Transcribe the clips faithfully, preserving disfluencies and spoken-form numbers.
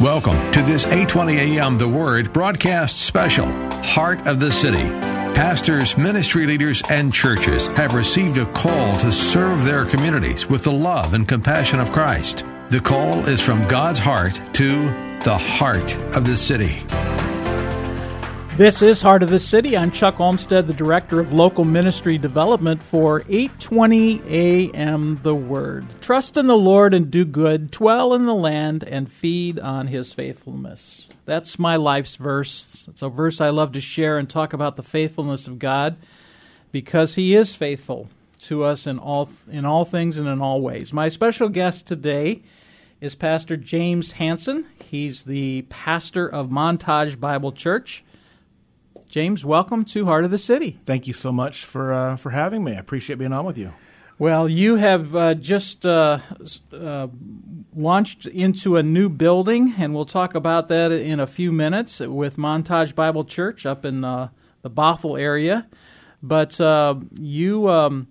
Welcome to this eight twenty a.m. The Word broadcast special, Heart of the City. Pastors, ministry leaders, and churches have received a call to serve their communities with the love and compassion of Christ. The call is from God's heart to the heart of the city. This is Heart of the City. I'm Chuck Olmstead, the Director of Local Ministry Development for eight twenty a.m. The Word. Trust in the Lord and do good, dwell in the land, and feed on His faithfulness. That's my life's verse. It's a verse I love to share and talk about the faithfulness of God, because He is faithful to us in all in all things and in all ways. My special guest today is Pastor James Hansen. He's the pastor of Montage Bible Church. James, welcome to Heart of the City. Thank you so much for uh, for having me. I appreciate being on with you. Well, you have uh, just uh, uh, launched into a new building, and we'll talk about that in a few minutes with Montage Bible Church up in uh, the Bothell area. But uh, you, um,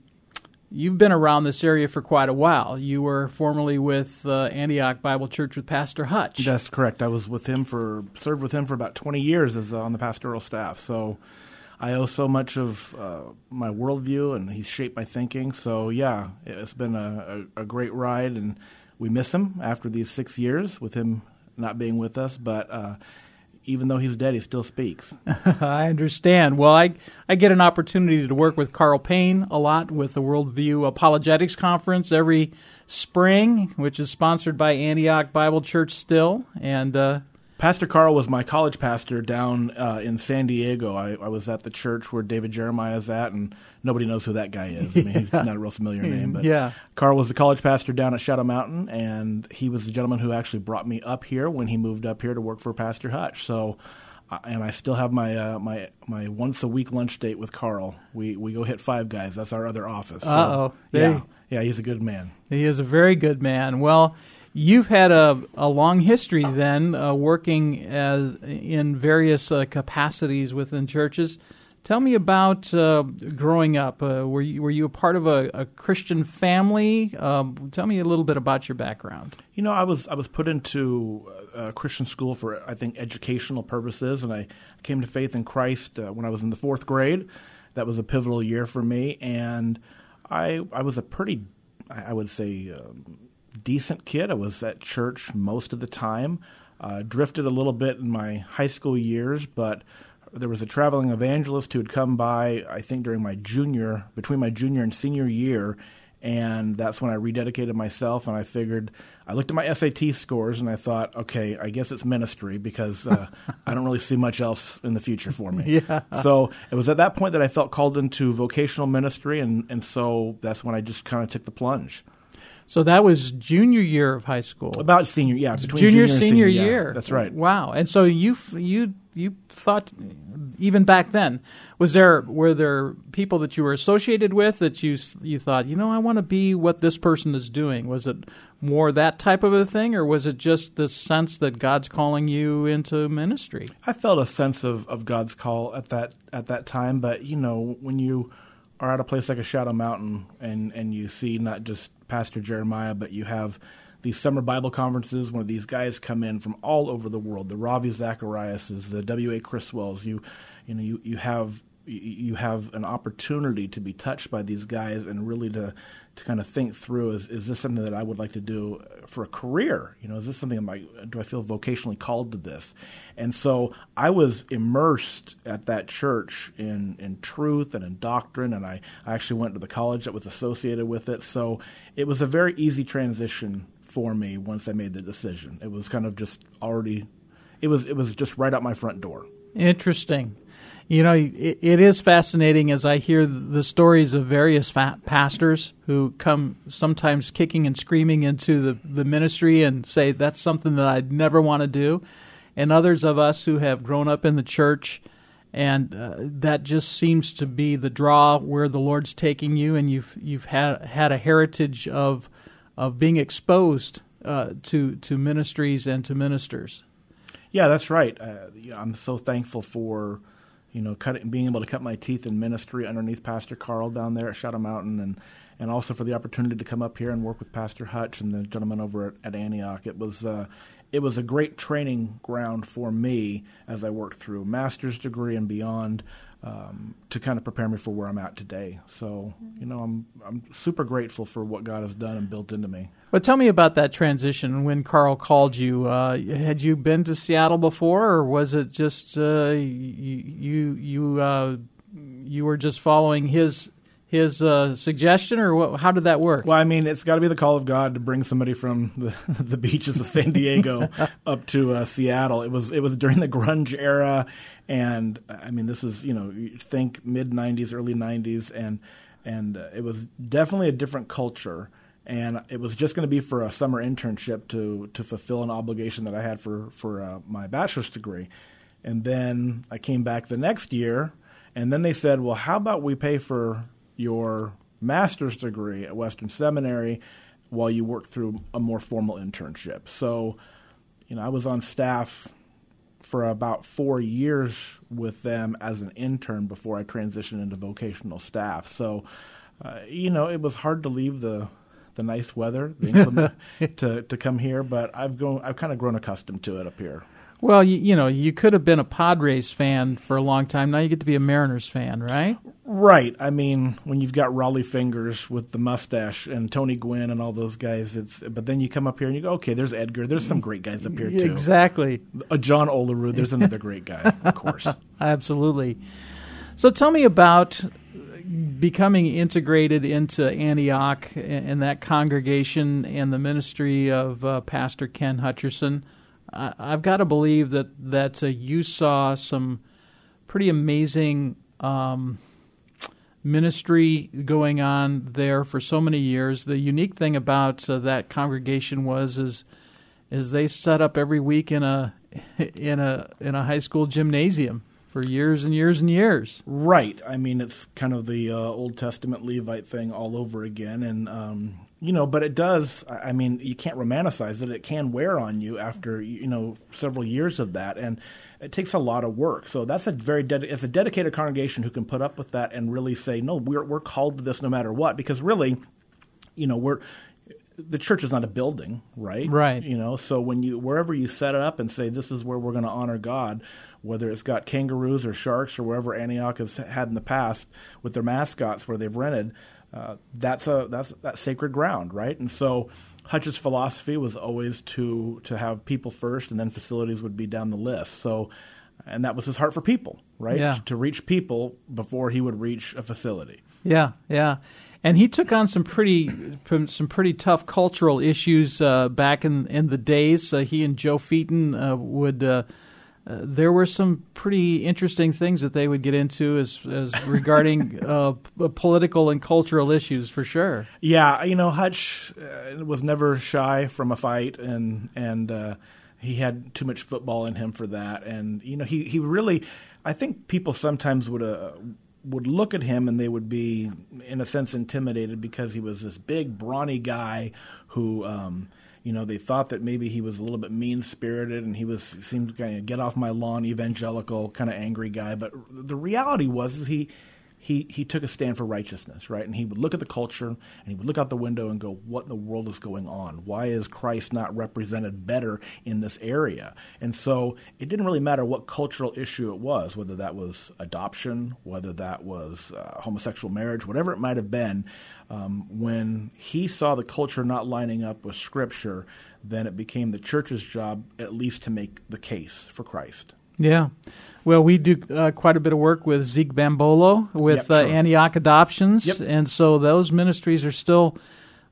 you've been around this area for quite a while. You were formerly with uh, Antioch Bible Church with Pastor Hutch. That's correct. I was with him for served with him for about twenty years as uh, on the pastoral staff. So I owe so much of uh, my worldview, and he's shaped my thinking. So, yeah, it's been a, a, a great ride, and we miss him after these six years with him not being with us. But uh, even though he's dead, he still speaks. I understand. Well, I, I get an opportunity to work with Carl Payne a lot with the Worldview Apologetics Conference every spring, which is sponsored by Antioch Bible Church still, and uh Pastor Carl was my college pastor down uh, in San Diego. I, I was at the church where David Jeremiah is at, and nobody knows who that guy is. I mean, he's not a real familiar name, but yeah. Carl was the college pastor down at Shadow Mountain, and he was the gentleman who actually brought me up here when he moved up here to work for Pastor Hutch. So, and I still have my uh, my my once a week lunch date with Carl. We we go hit Five Guys. That's our other office. So, uh oh, yeah, yeah, he's a good man. He is a very good man. Well, you've had a, a long history then uh, working as in various uh, capacities within churches. Tell me about uh, growing up. Uh, were you, were you a part of a, a Christian family? Um, tell me a little bit about your background. You know, I was I was put into a Christian school for, I think, educational purposes, and I came to faith in Christ uh, when I was in the fourth grade. That was a pivotal year for me, and I I was a pretty, I would say, Um, decent kid. I was at church most of the time. Uh, drifted a little bit in my high school years, but there was a traveling evangelist who had come by, I think, during my junior, between my junior and senior year, and that's when I rededicated myself, and I figured, I looked at my S A T scores, and I thought, okay, I guess it's ministry, because uh, I don't really see much else in the future for me. Yeah. So it was at that point that I felt called into vocational ministry, and, and so that's when I just kind of took the plunge. So that was junior year of high school. About senior, yeah. Between junior, junior senior, senior year. Yeah, that's right. Wow. And so you you you thought, even back then, was there were there people that you were associated with that you you thought, you know, I want to be what this person is doing? Was it more that type of a thing, or was it just the sense that God's calling you into ministry? I felt a sense of, of God's call at that at that time, but you know, when you are at a place like a Shadow Mountain, and, and you see not just Pastor Jeremiah, but you have these summer Bible conferences where these guys come in from all over the world, the Ravi Zachariases, the W. A. Criswells. You, you know, you, you have you have an opportunity to be touched by these guys and really to, to kind of think through, is is this something that I would like to do for a career? You know, is this something I'm like, do I feel vocationally called to this? And so I was immersed at that church in, in truth and in doctrine, and I, I actually went to the college that was associated with it. So it was a very easy transition for me once I made the decision. It was kind of just already, it was it was just right out my front door. Interesting. You know, it, it is fascinating as I hear the stories of various fa- pastors who come sometimes kicking and screaming into the, the ministry and say, that's something that I'd never want to do. And others of us who have grown up in the church, and uh, that just seems to be the draw where the Lord's taking you, and you've you've had had a heritage of of being exposed uh, to to ministries and to ministers. Yeah, that's right. Uh, you know, I'm so thankful for you know cutting, being able to cut my teeth in ministry underneath Pastor Carl down there at Shadow Mountain, and and also for the opportunity to come up here and work with Pastor Hutch and the gentleman over at, at Antioch. It was. Uh, It was a great training ground for me as I worked through a master's degree and beyond um, to kind of prepare me for where I'm at today. So, you know, I'm I'm super grateful for what God has done and built into me. But tell me about that transition when Carl called you. Uh, had you been to Seattle before, or was it just uh, you you uh, you were just following his His uh, suggestion, or what, how did that work? Well, I mean, it's got to be the call of God to bring somebody from the, the beaches of San Diego up to uh, Seattle. It was it was during the grunge era, and I mean, this was, you know, you think mid nineties, early nineties, and and uh, it was definitely a different culture. And it was just going to be for a summer internship to to fulfill an obligation that I had for for uh, my bachelor's degree. And then I came back the next year, and then they said, well, how about we pay for your master's degree at Western Seminary while you work through a more formal internship. So, you know, I was on staff for about four years with them as an intern before I transitioned into vocational staff. So, uh, you know, it was hard to leave the the nice weather the inclement, to to come here, but I've gone I've kind of grown accustomed to it up here. Well, you, you know, you could have been a Padres fan for a long time. Now you get to be a Mariners fan, right? Right. I mean, when you've got Rollie Fingers with the mustache and Tony Gwynn and all those guys, it's but then you come up here and you go, okay, there's Edgar. There's some great guys up here, too. Exactly. Uh, John Olerud, there's another great guy, of course. Absolutely. So tell me about becoming integrated into Antioch and that congregation and the ministry of uh, Pastor Ken Hutcherson. I've got to believe that, that uh, you saw some pretty amazing um, ministry going on there for so many years. The unique thing about uh, that congregation was is is they set up every week in a in a in a high school gymnasium for years and years and years. Right. I mean, it's kind of the uh, Old Testament Levite thing all over again, and um, you know, but it does. I mean, you can't romanticize it. It can wear on you after you know several years of that, and it takes a lot of work. So that's a very ded- it's a dedicated congregation who can put up with that and really say, no, we're we're called to this no matter what, because really, you know, we're. The church is not a building, right? Right. You know, so when you wherever you set it up and say this is where we're going to honor God, whether it's got kangaroos or sharks or wherever Antioch has had in the past with their mascots where they've rented, uh, that's a that's that's sacred ground, right? And so Hutch's philosophy was always to to have people first, and then facilities would be down the list. So, and that was his heart for people, right? Yeah. To reach people before he would reach a facility. Yeah. Yeah. And he took on some pretty some pretty tough cultural issues uh, back in, in the days. Uh, he and Joe Featon uh, would uh, uh, there were some pretty interesting things that they would get into as as regarding uh, p- political and cultural issues for sure. Yeah, you know, Hutch uh, was never shy from a fight, and and uh, he had too much football in him for that. And you know, he he really, I think people sometimes would. Uh, would look at him and they would be, in a sense, intimidated because he was this big, brawny guy who, um, you know, they thought that maybe he was a little bit mean-spirited and he was seemed kind of get-off-my-lawn, evangelical, kind of angry guy. But the reality was is he, he, he took a stand for righteousness, right? And he would look at the culture and he would look out the window and go, what in the world is going on? Why is Christ not represented better in this area? And so it didn't really matter what cultural issue it was, whether that was adoption, whether that was uh, homosexual marriage, whatever it might have been. Um, when he saw the culture not lining up with Scripture, then it became the church's job at least to make the case for Christ. Yeah. Well, we do uh, quite a bit of work with Zeke Bambolo with yep, sure. uh, Antioch Adoptions, yep. And so those ministries are still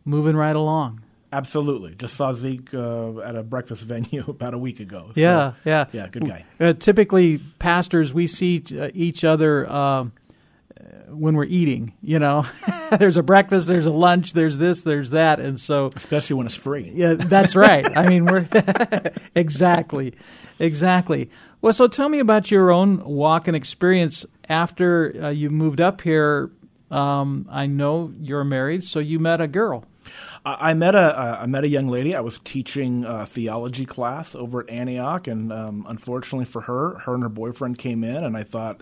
moving right along. Absolutely. Just saw Zeke uh, at a breakfast venue about a week ago. So, yeah, yeah. Yeah, good guy. Uh, typically, pastors, we see each other uh, when we're eating, you know. There's a breakfast, there's a lunch, there's this, there's that, and so... Especially when it's free. Yeah, that's right. I mean, we're... Exactly, exactly. Well, so tell me about your own walk and experience after uh, you moved up here. Um, I know you're married, so you met a girl. I met a uh, I met a young lady. I was teaching a theology class over at Antioch, and um, unfortunately for her, her and her boyfriend came in, and I thought,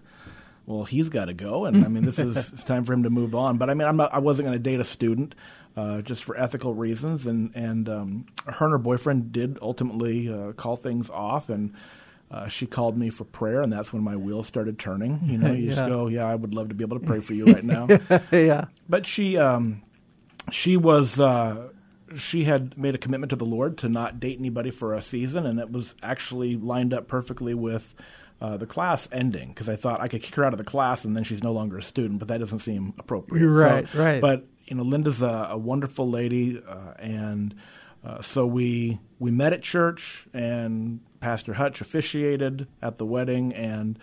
well, he's got to go, and I mean, this is it's time for him to move on. But I mean, I'm not, I wasn't going to date a student uh, just for ethical reasons, and and um, her and her boyfriend did ultimately uh, call things off, and uh, she called me for prayer, and that's when my wheels started turning. You know, you yeah. just go, yeah, I would love to be able to pray for you right now. Yeah, but she. Um, She was uh, she had made a commitment to the Lord to not date anybody for a season, and that was actually lined up perfectly with uh, the class ending, because I thought I could kick her out of the class and then she's no longer a student, but that doesn't seem appropriate. Right, so, right. But you know, Linda's a, a wonderful lady, uh, and uh, so we we met at church, and Pastor Hutch officiated at the wedding, and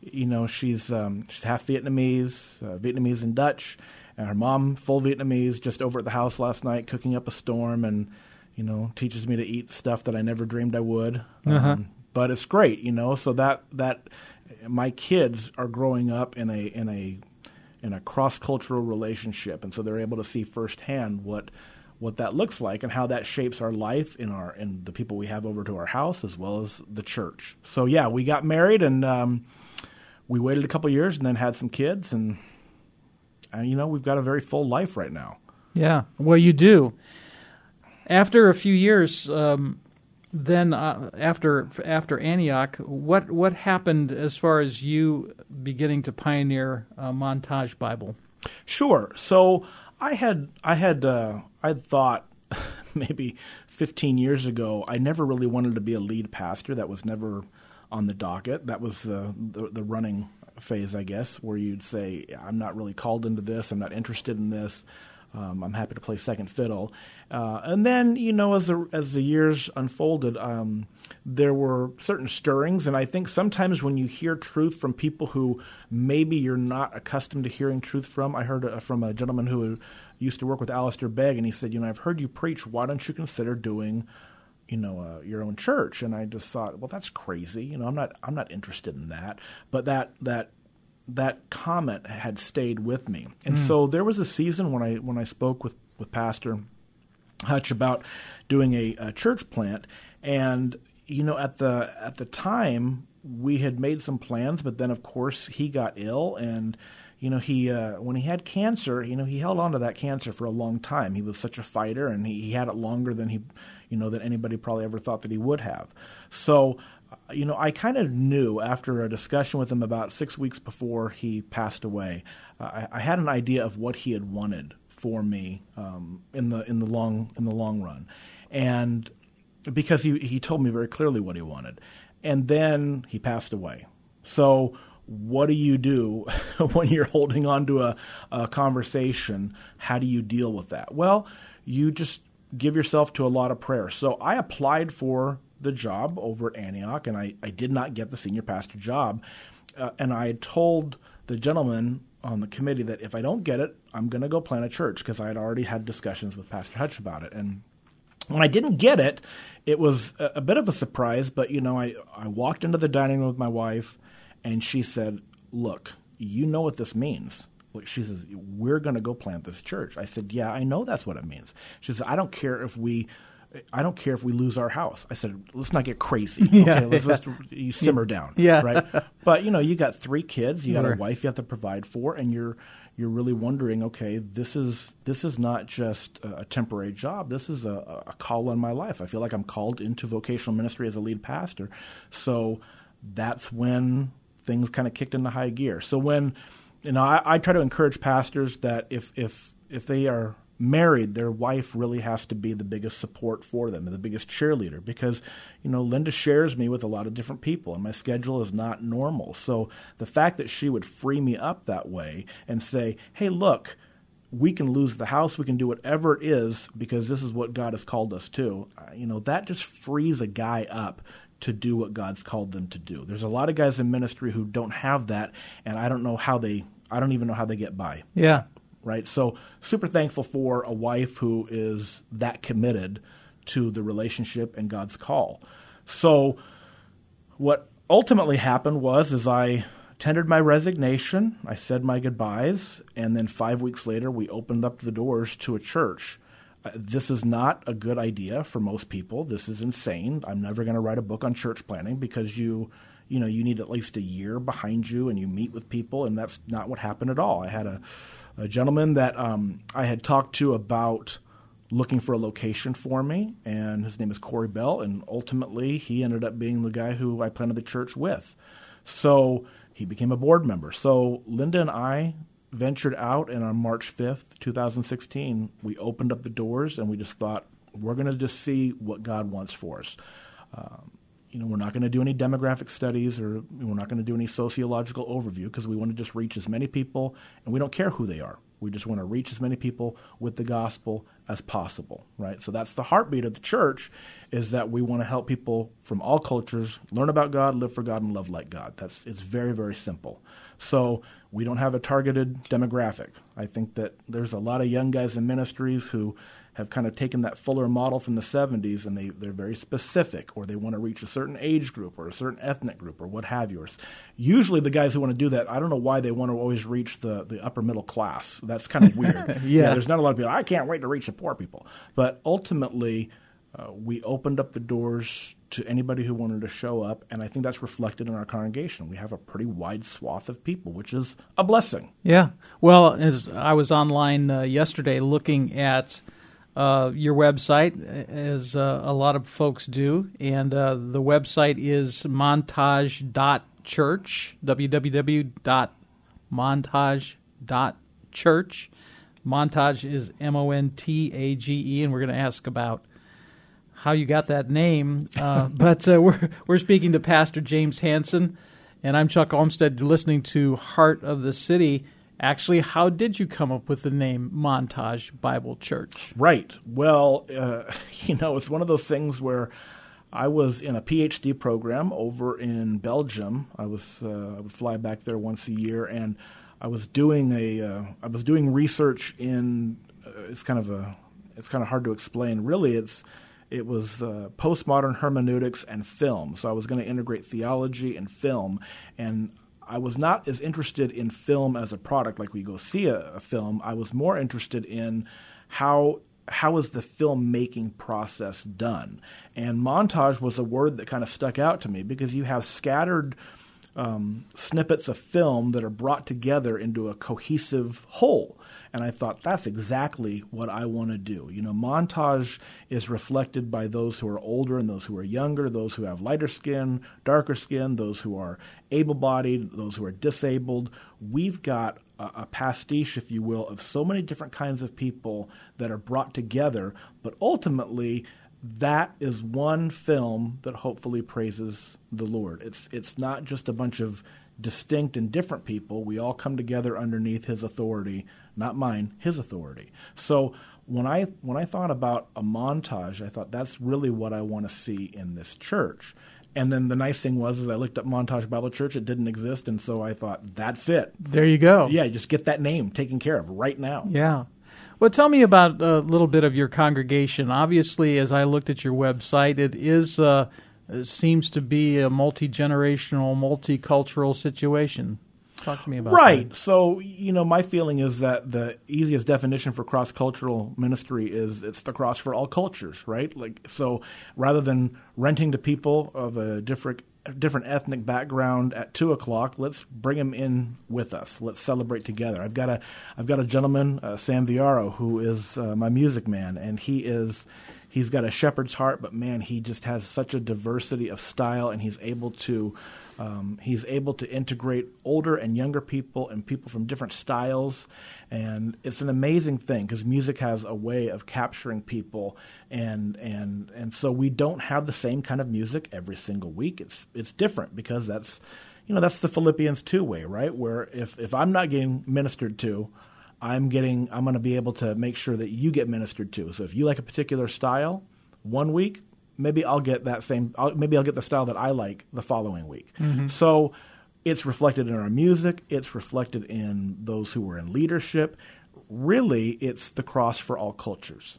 you know she's um, she's half Vietnamese, uh, Vietnamese and Dutch. And her mom, full Vietnamese, just over at the house last night cooking up a storm, and, you know, teaches me to eat stuff that I never dreamed I would. Uh-huh. Um, but it's great, you know. So that that my kids are growing up in a in a in a cross-cultural relationship, and so they're able to see firsthand what what that looks like and how that shapes our life in our in the people we have over to our house as well as the church. So yeah, we got married, and um, we waited a couple years, and then had some kids, and. You know, we've got a very full life right now. Yeah, well, you do. After a few years, um, then uh, after after Antioch, what what happened as far as you beginning to pioneer uh, Montage Bible? Sure. So I had I had uh, I had thought maybe fifteen years ago I never really wanted to be a lead pastor. That was never on the docket. That was uh, the the running. phase, I guess, where you'd say, I'm not really called into this, I'm not interested in this, um, I'm happy to play second fiddle. Uh, and then, you know, as the, as the years unfolded, um, there were certain stirrings, and I think sometimes when you hear truth from people who maybe you're not accustomed to hearing truth from, I heard a, from a gentleman who used to work with Alistair Begg, and he said, you know, I've heard you preach, why don't you consider doing you know, uh, your own church. And I just thought, well, that's crazy. You know, I'm not, I'm not interested in that. But that, that, that comment had stayed with me. And mm. so there was a season when I, when I spoke with, with Pastor Hutch about doing a, a church plant. And, you know, at the, at the time we had made some plans, but then of course he got ill, and, you know, he uh, when he had cancer, you know, he held on to that cancer for a long time. He was such a fighter, and he, he had it longer than he, you know, than anybody probably ever thought that he would have. So, you know, I kind of knew after a discussion with him about six weeks before he passed away, uh, I, I had an idea of what he had wanted for me um, in the in the long in the long run, and because he he told me very clearly what he wanted, and then he passed away. So. What do you do when you're holding on to a, a conversation? How do you deal with that? Well, you just give yourself to a lot of prayer. So I applied for the job over at Antioch, and I, I did not get the senior pastor job. Uh, and I told the gentleman on the committee that if I don't get it, I'm going to go plant a church, because I had already had discussions with Pastor Hutch about it. And when I didn't get it, it was a, a bit of a surprise, but you know, I, I walked into the dining room with my wife, and she said, look, you know what this means. She says, we're going to go plant this church. I said, yeah, I know that's what it means. She said, I don't care if we I don't care if we lose our house. I said, let's not get crazy. Okay, yeah, let's, yeah. let's you simmer down. Yeah. Right. But, you know, you got three kids. You got sure. a wife you have to provide for, and you're you're really wondering, okay, this is this is not just a temporary job. This is a, a call on my life. I feel like I'm called into vocational ministry as a lead pastor. So that's when – things kind of kicked into high gear. So when, you know, I, I try to encourage pastors that if if if they are married, their wife really has to be the biggest support for them and the biggest cheerleader, because, you know, Linda shares me with a lot of different people, and my schedule is not normal. So the fact that she would free me up that way and say, hey, look, we can lose the house, we can do whatever it is because this is what God has called us to, you know, that just frees a guy up to do what God's called them to do. There's a lot of guys in ministry who don't have that, and I don't know how they, I don't even know how they get by. Yeah. Right? So super thankful for a wife who is that committed to the relationship and God's call. So what ultimately happened was is I tendered my resignation, I said my goodbyes, and then five weeks later we opened up the doors to a church. Uh, this is not a good idea for most people. This is insane. I'm never going to write a book on church planning because you you know, you need at least a year behind you and you meet with people, and that's not what happened at all. I had a, a gentleman that um, I had talked to about looking for a location for me, and his name is Corey Bell, and ultimately he ended up being the guy who I planted the church with. So he became a board member. So Linda and I ventured out, and on March fifth, twenty sixteen, we opened up the doors, and we just thought, we're going to just see what God wants for us. Um, you know, we're not going to do any demographic studies, or we're not going to do any sociological overview, because we want to just reach as many people, and we don't care who they are. We just want to reach as many people with the gospel as possible, right? So that's the heartbeat of the church, is that we want to help people from all cultures learn about God, live for God, and love like God. That's it's very, very simple. So we don't have a targeted demographic. I think that there's a lot of young guys in ministries who have kind of taken that Fuller model from the seventies, and they, they're very specific, or they want to reach a certain age group or a certain ethnic group or what have you. Usually the guys who want to do that, I don't know why they want to always reach the, the upper middle class. That's kind of weird. yeah. yeah. There's not a lot of people, I can't wait to reach the poor people. But ultimately, uh, we opened up the doors to anybody who wanted to show up, and I think that's reflected in our congregation. We have a pretty wide swath of people, which is a blessing. Yeah. Well, as I was online uh, yesterday looking at Uh, your website, as uh, a lot of folks do, and uh, the website is montage dot church, w w w dot montage dot church. Montage is M O N T A G E, and we're going to ask about how you got that name. Uh, but uh, we're, we're speaking to Pastor James Hansen, and I'm Chuck Olmstead. You're listening to Heart of the City. Actually, how did you come up with the name Montage Bible Church? Right. Well, uh, you know, it's one of those things where I was in a P H D program over in Belgium. I was uh, I would fly back there once a year, and I was doing a uh, I was doing research in uh, it's kind of a it's kind of hard to explain. Really, it's it was uh, postmodern hermeneutics and film. So I was going to integrate theology and film, and I was not as interested in film as a product, like we go see a, a film. I was more interested in how how is the filmmaking process done. And montage was a word that kind of stuck out to me because you have scattered um, snippets of film that are brought together into a cohesive whole. And I thought, that's exactly what I want to do. You know, montage is reflected by those who are older and those who are younger, those who have lighter skin, darker skin, those who are able-bodied, those who are disabled. We've got a, a pastiche, if you will, of so many different kinds of people that are brought together. But ultimately, that is one film that hopefully praises the Lord. It's it's not just a bunch of distinct and different people. We all come together underneath his authority, not mine, his authority. So when I when I thought about a montage, I thought that's really what I want to see in this church. And then the nice thing was is I looked up Montage Bible Church. It didn't exist, and so I thought, that's it. There you go. Yeah, just get that name taken care of right now. Yeah. Well, tell me about a little bit of your congregation. Obviously, as I looked at your website, it is uh, it seems to be a multi-generational, multicultural situation. Talk to me about right. that. So, you know, my feeling is that the easiest definition for cross-cultural ministry is it's the cross for all cultures, right? Like, so rather than renting to people of a different different ethnic background at two o'clock, let's bring them in with us. Let's celebrate together. I've got a I've got a gentleman, uh, Sam Viaro, who is uh, my music man, and he is he's got a shepherd's heart, but man, he just has such a diversity of style, and he's able to. Um, he's able to integrate older and younger people and people from different styles, and it's an amazing thing because music has a way of capturing people, and and and so we don't have the same kind of music every single week. It's it's different because that's, you know, that's the Philippians two way, right? Where if, if I'm not getting ministered to, I'm getting, I'm going to be able to make sure that you get ministered to. So if you like a particular style one week, maybe I'll get that same, I'll, maybe I'll get the style that I like the following week. Mm-hmm. So it's reflected in our music. It's reflected in those who were in leadership. Really, it's the cross for all cultures.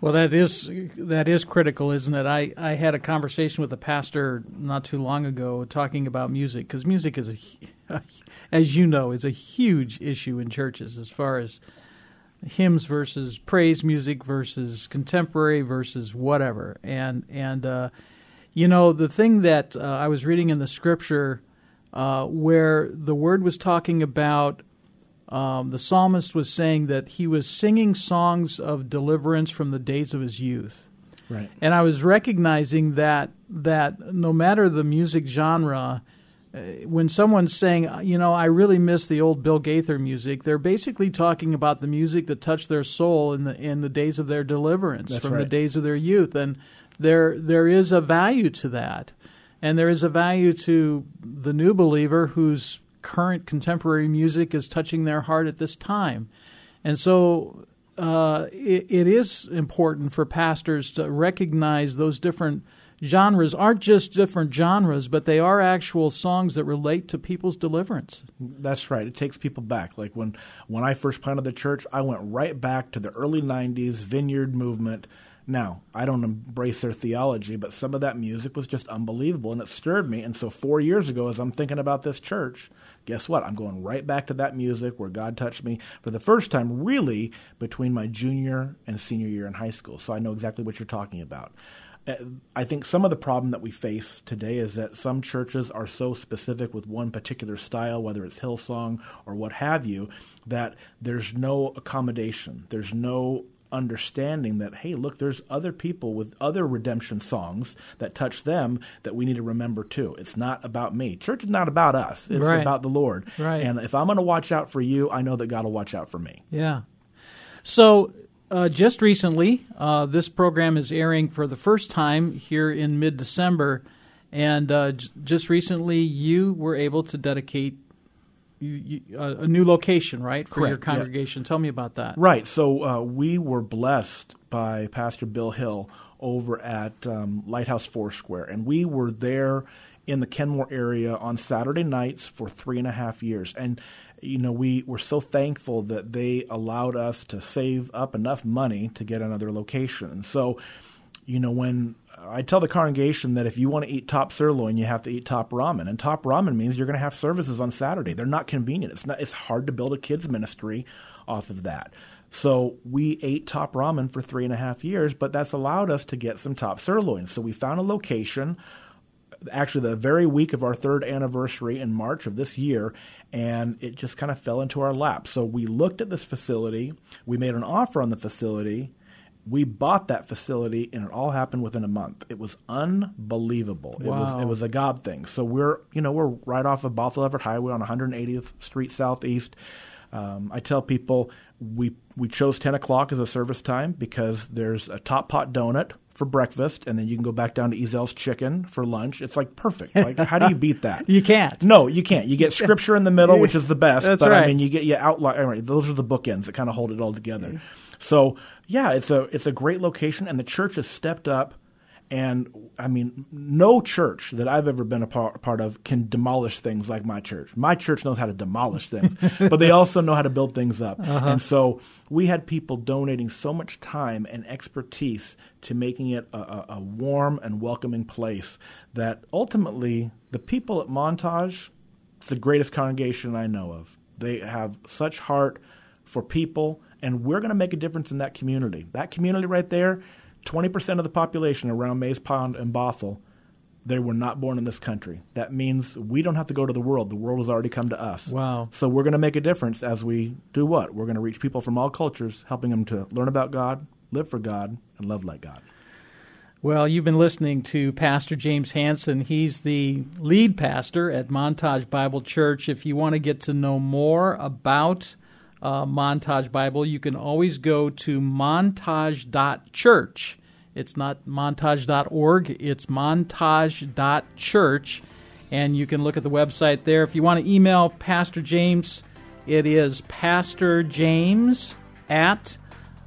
Well, that is that is critical, isn't it? I, I had a conversation with a pastor not too long ago talking about music, because music is, a, as you know, is a huge issue in churches as far as hymns versus praise music versus contemporary versus whatever. And, and uh, you know, the thing that uh, I was reading in the scripture uh, where the word was talking about Um, the psalmist was saying that he was singing songs of deliverance from the days of his youth. Right. And I was recognizing that that no matter the music genre, uh, when someone's saying, you know, I really miss the old Bill Gaither music, they're basically talking about the music that touched their soul in the in the days of their deliverance, That's from right. the days of their youth. And there there is a value to that. And there is a value to the new believer who's current contemporary music is touching their heart at this time. And so uh, it, it is important for pastors to recognize those different genres aren't just different genres, but they are actual songs that relate to people's deliverance. That's right. It takes people back. Like when, when I first planted the church, I went right back to the early nineties Vineyard movement. Now, I don't embrace their theology, but some of that music was just unbelievable, and it stirred me. And so four years ago, as I'm thinking about this church, guess what? I'm going right back to that music where God touched me for the first time, really, between my junior and senior year in high school. So I know exactly what you're talking about. I think some of the problem that we face today is that some churches are so specific with one particular style, whether it's Hillsong or what have you, that there's no accommodation. There's no understanding that, hey, look, there's other people with other redemption songs that touch them that we need to remember too. It's not about me. Church is not about us. It's right. about the Lord. Right. And if I'm going to watch out for you, I know that God will watch out for me. Yeah. So uh, just recently, uh, this program is airing for the first time here in mid-December. And uh, j- just recently, you were able to dedicate You, you, uh, a new location, right, for Correct. your congregation. Yeah. Tell me about that. Right. So uh, we were blessed by Pastor Bill Hill over at um, Lighthouse Foursquare, and we were there in the Kenmore area on Saturday nights for three and a half years. And, you know, we were so thankful that they allowed us to save up enough money to get another location. And so, you know, when I tell the congregation that if you want to eat top sirloin, you have to eat top ramen. And top ramen means you're going to have services on Saturday. They're not convenient. It's not. It's hard to build a kids' ministry off of that. So we ate top ramen for three and a half years, but that's allowed us to get some top sirloin. So we found a location, actually the very week of our third anniversary in March of this year, and it just kind of fell into our lap. So we looked at this facility. We made an offer on the facility. We bought that facility, and it all happened within a month. It was unbelievable. Wow. It was it was a God thing. So we're you know we're right off of Bothell Everett Highway on one hundred eightieth Street Southeast. Um, I tell people we we chose ten o'clock as a service time because there's a Top Pot donut for breakfast, and then you can go back down to Ezel's Chicken for lunch. It's like perfect. Like, how do you beat that? You can't. No, you can't. You get scripture in the middle, which is the best. That's but, right. I mean, you get you outline. Anyway, those are the bookends that kind of hold it all together. Mm-hmm. So yeah, it's a it's a great location, and the church has stepped up. And I mean, no church that I've ever been a part, part of can demolish things like my church. My church knows how to demolish things, but they also know how to build things up. Uh-huh. And so we had people donating so much time and expertise to making it a, a, a warm and welcoming place that ultimately the people at Montage, it's the greatest congregation I know of. They have such heart for people. And we're going to make a difference in that community. That community right there, twenty percent of the population around Mays Pond and Bothell, they were not born in this country. That means we don't have to go to the world. The world has already come to us. Wow. So we're going to make a difference as we do what? We're going to reach people from all cultures, helping them to learn about God, live for God, and love like God. Well, you've been listening to Pastor James Hansen. He's the lead pastor at Montage Bible Church. If you want to get to know more about Uh, Montage Bible, you can always go to montage dot church. It's not montage dot org, it's montage dot church, and you can look at the website there. If you want to email Pastor James, It is Pastor James at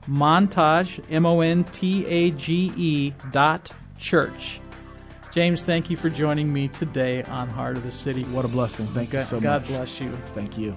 Montage, M O N T A G E dot church. James, thank you for joining me today on Heart of the City. What a blessing. Thank God, you so God much. God bless you. Thank you.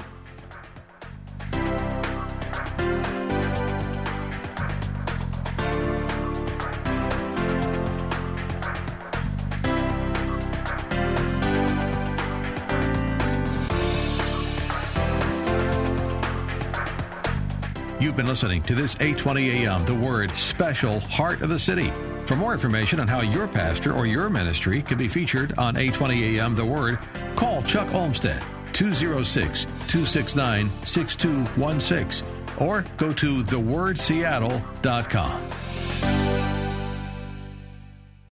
You've been listening to this eight twenty a.m. The Word special, Heart of the City. For more information on how your pastor or your ministry can be featured on eight twenty a.m. The Word, call Chuck Olmstead, two oh six, two six nine, six two one six, or go to the word seattle dot com.